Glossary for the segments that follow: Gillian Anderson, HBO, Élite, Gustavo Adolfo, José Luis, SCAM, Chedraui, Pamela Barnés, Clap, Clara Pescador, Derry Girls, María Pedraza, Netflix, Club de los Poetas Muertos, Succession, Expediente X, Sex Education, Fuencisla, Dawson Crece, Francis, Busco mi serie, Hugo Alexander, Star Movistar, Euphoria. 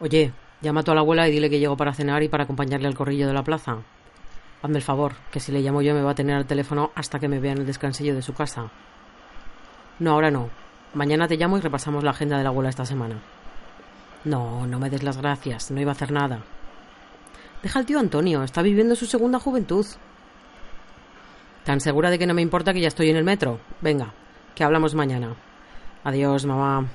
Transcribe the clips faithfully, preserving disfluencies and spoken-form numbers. Oye, llama a tu abuela y dile que llego para cenar y para acompañarle al corrillo de la plaza. Hazme el favor, que si le llamo yo me va a tener al teléfono hasta que me vea en el descansillo de su casa. No, ahora no. Mañana te llamo y repasamos la agenda de la abuela esta semana. No, no me des las gracias, no iba a hacer nada. Deja al tío Antonio, está viviendo su segunda juventud. ¿Tan segura de que no me importa que ya estoy en el metro? Venga, que hablamos mañana. Adiós, mamá.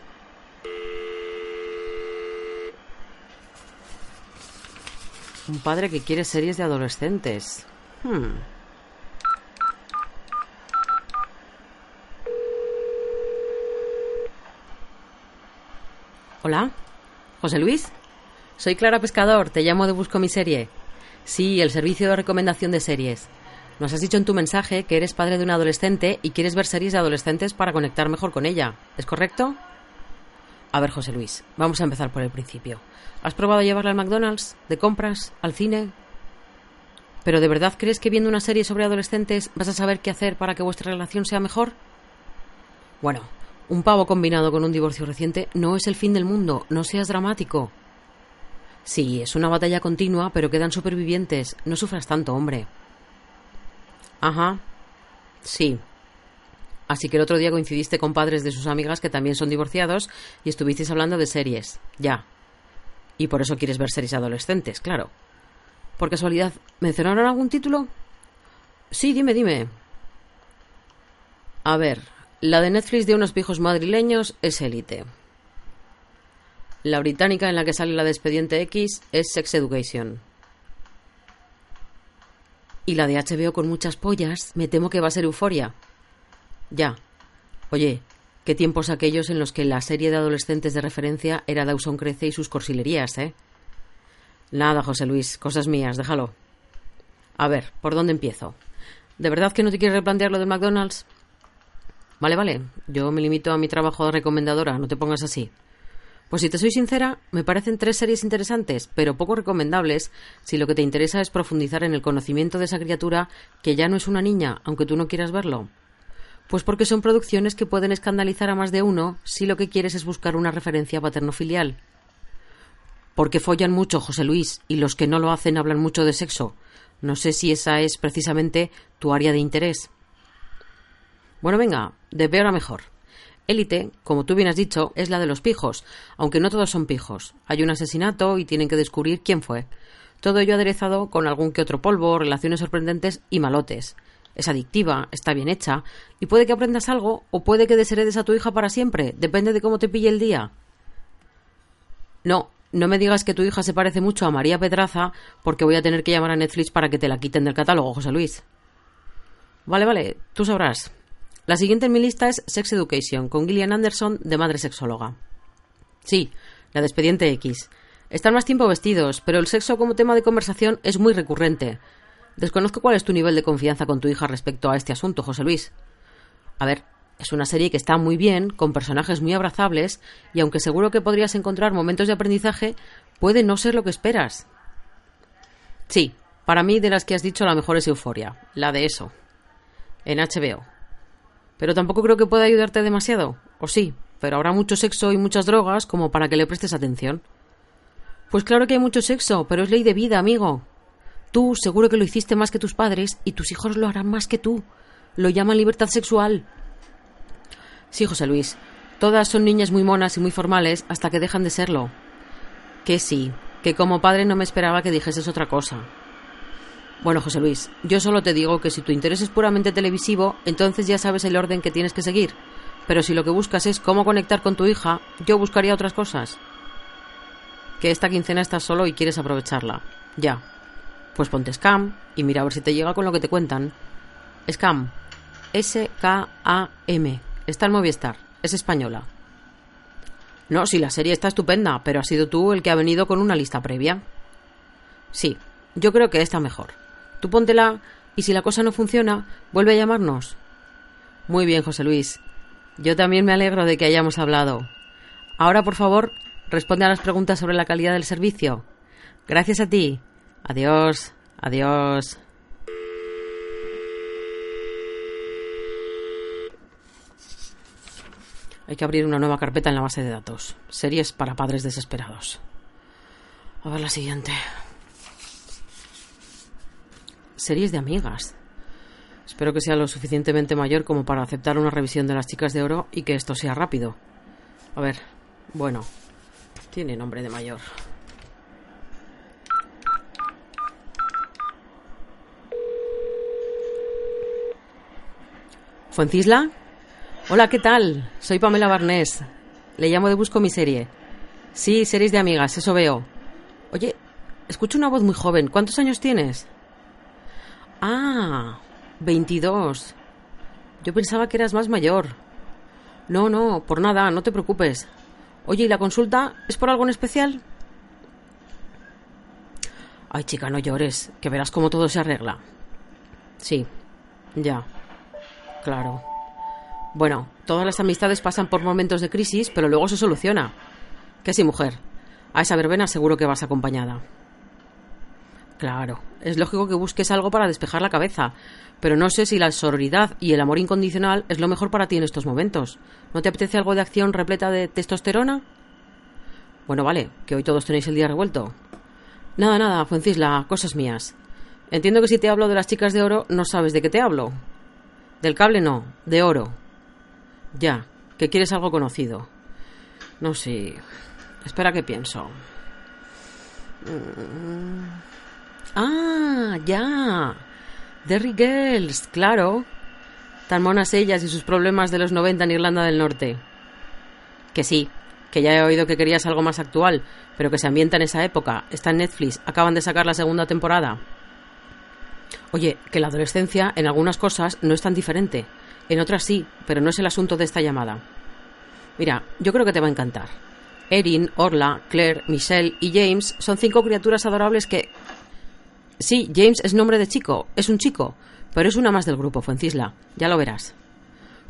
Un padre que quiere series de adolescentes. Hmm. Hola, José Luis. Soy Clara Pescador, te llamo de Busco mi serie. Sí, el servicio de recomendación de series. Nos has dicho en tu mensaje que eres padre de un adolescente y quieres ver series de adolescentes para conectar mejor con ella. ¿Es correcto? A ver, José Luis, vamos a empezar por el principio. ¿Has probado llevarla al McDonald's, de compras, al cine? ¿Pero de verdad crees que viendo una serie sobre adolescentes vas a saber qué hacer para que vuestra relación sea mejor? Bueno, un pavo combinado con un divorcio reciente no es el fin del mundo, no seas dramático. Sí, es una batalla continua, pero quedan supervivientes, no sufras tanto, hombre. Ajá, sí. Así que el otro día coincidiste con padres de sus amigas que también son divorciados y estuvisteis hablando de series. Ya. Y por eso quieres ver series adolescentes, claro. ¿Por casualidad mencionaron algún título? Sí, dime, dime. A ver, la de Netflix de unos pijos madrileños es Élite. La británica en la que sale la de Expediente X es Sex Education. Y la de H B O con muchas pollas, me temo que va a ser Euphoria. Ya. Oye, qué tiempos aquellos en los que la serie de adolescentes de referencia era Dawson Crece y sus cursilerías, ¿eh? Nada, José Luis, cosas mías, déjalo. A ver, ¿por dónde empiezo? ¿De verdad que no te quieres replantear lo del McDonald's? Vale, vale, yo me limito a mi trabajo de recomendadora, no te pongas así. Pues si te soy sincera, me parecen tres series interesantes, pero poco recomendables si lo que te interesa es profundizar en el conocimiento de esa criatura que ya no es una niña, aunque tú no quieras verlo. Pues porque son producciones que pueden escandalizar a más de uno si lo que quieres es buscar una referencia paterno-filial. Porque follan mucho, José Luis, y los que no lo hacen hablan mucho de sexo. No sé si esa es precisamente tu área de interés. Bueno, venga, de peor a mejor. Élite, como tú bien has dicho, es la de los pijos, aunque no todos son pijos. Hay un asesinato y tienen que descubrir quién fue. Todo ello aderezado con algún que otro polvo, relaciones sorprendentes y malotes. Es adictiva, está bien hecha y puede que aprendas algo o puede que desheredes a tu hija para siempre. Depende de cómo te pille el día. No, no me digas que tu hija se parece mucho a María Pedraza porque voy a tener que llamar a Netflix para que te la quiten del catálogo, José Luis. Vale, vale, tú sabrás. La siguiente en mi lista es Sex Education con Gillian Anderson de madre sexóloga. Sí, la de Expediente X. Están más tiempo vestidos, pero el sexo como tema de conversación es muy recurrente. Desconozco cuál es tu nivel de confianza con tu hija respecto a este asunto, José Luis. A ver, es una serie que está muy bien, con personajes muy abrazables, y aunque seguro que podrías encontrar momentos de aprendizaje, puede no ser lo que esperas. Sí, para mí de las que has dicho la mejor es Euphoria, la de eso, en H B O. Pero tampoco creo que pueda ayudarte demasiado, o sí, pero habrá mucho sexo y muchas drogas como para que le prestes atención. Pues claro que hay mucho sexo, pero es ley de vida, amigo. Tú seguro que lo hiciste más que tus padres y tus hijos lo harán más que tú. Lo llaman libertad sexual. Sí, José Luis, todas son niñas muy monas y muy formales hasta que dejan de serlo. Que sí, que como padre no me esperaba que dijeses otra cosa. Bueno, José Luis, yo solo te digo que si tu interés es puramente televisivo, entonces ya sabes el orden que tienes que seguir. Pero si lo que buscas es cómo conectar con tu hija, yo buscaría otras cosas. Que esta quincena estás solo y quieres aprovecharla. Ya. Pues ponte SCAM y mira a ver si te llega con lo que te cuentan. SCAM. S K A M. Star Movistar. Es española. No, sí, la serie está estupenda, pero has sido tú el que ha venido con una lista previa. Sí, yo creo que está mejor. Tú póntela y si la cosa no funciona, vuelve a llamarnos. Muy bien, José Luis. Yo también me alegro de que hayamos hablado. Ahora, por favor, responde a las preguntas sobre la calidad del servicio. Gracias a ti. Adiós, adiós. Hay que abrir una nueva carpeta en la base de datos. Series para padres desesperados. A ver la siguiente. Series de amigas. Espero que sea lo suficientemente mayor como para aceptar una revisión de Las Chicas de Oro y que esto sea rápido. A ver, bueno, tiene nombre de mayor. ¿Fuencisla? Hola, ¿qué tal? Soy Pamela Barnés. Le llamo de Busco mi serie. Sí, series de amigas, eso veo. Oye, escucho una voz muy joven. ¿Cuántos años tienes? Ah, veintidós. Yo pensaba que eras más mayor. No, no, por nada, no te preocupes. Oye, ¿y la consulta es por algo en especial? Ay, chica, no llores, que verás cómo todo se arregla. Sí, ya, claro. Bueno, todas las amistades pasan por momentos de crisis, pero luego se soluciona. Que sí, mujer. A esa verbena seguro que vas acompañada. Claro, es lógico que busques algo para despejar la cabeza, pero no sé si la sororidad y el amor incondicional es lo mejor para ti en estos momentos. ¿No te apetece algo de acción repleta de testosterona? Bueno, vale, que hoy todos tenéis el día revuelto. Nada, nada, Fuencisla, cosas mías. Entiendo que si te hablo de Las Chicas de Oro no sabes de qué te hablo. Del cable no, de oro. Ya, que quieres algo conocido. No sé. Espera que pienso. Ah, ya. Derry Girls, claro. Tan monas ellas y sus problemas de los noventa en Irlanda del Norte. Que sí, que ya he oído que querías algo más actual, pero que se ambienta en esa época. Está en Netflix, acaban de sacar la segunda temporada. Oye, que la adolescencia en algunas cosas no es tan diferente. En otras sí, pero no es el asunto de esta llamada. Mira, yo creo que te va a encantar. Erin, Orla, Claire, Michelle y James son cinco criaturas adorables que... Sí, James es nombre de chico, es un chico, pero es una más del grupo, Fuencisla, ya lo verás.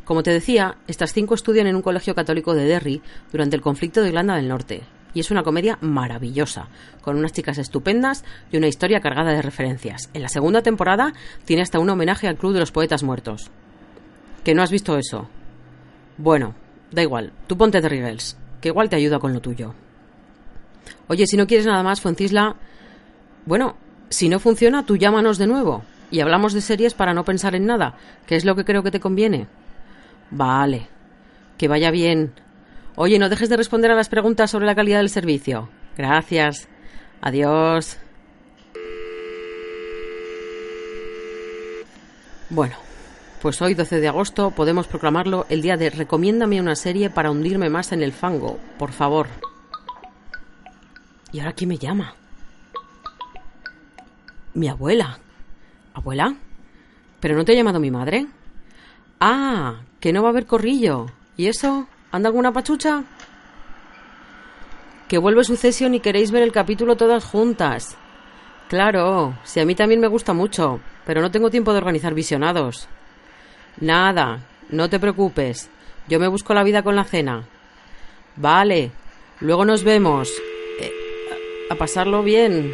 Como te decía, estas cinco estudian en un colegio católico de Derry durante el conflicto de Irlanda del Norte, y es una comedia maravillosa, con unas chicas estupendas y una historia cargada de referencias. En la segunda temporada tiene hasta un homenaje al Club de los Poetas Muertos. ¿Que no has visto eso? Bueno, da igual, tú ponte Derry Girls, que igual te ayuda con lo tuyo. Oye, si no quieres nada más, Fuencisla... Bueno, si no funciona, tú llámanos de nuevo y hablamos de series para no pensar en nada, que es lo que creo que te conviene. Vale, que vaya bien. Oye, no dejes de responder a las preguntas sobre la calidad del servicio. Gracias. Adiós. Bueno, pues hoy, doce de agosto, podemos proclamarlo el día de Recomiéndame una serie para hundirme más en el fango, por favor. ¿Y ahora quién me llama? Mi abuela. ¿Abuela? ¿Pero no te ha llamado mi madre? Ah, que no va a haber corrillo. ¿Y eso? ¿Anda alguna pachucha? Que vuelve Succession y queréis ver el capítulo todas juntas. Claro, si a mí también me gusta mucho, pero no tengo tiempo de organizar visionados. Nada, no te preocupes. Yo me busco la vida con la cena. Vale, luego nos vemos. Eh, a pasarlo bien.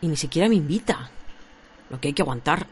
Y ni siquiera me invita. Lo que hay que aguantar.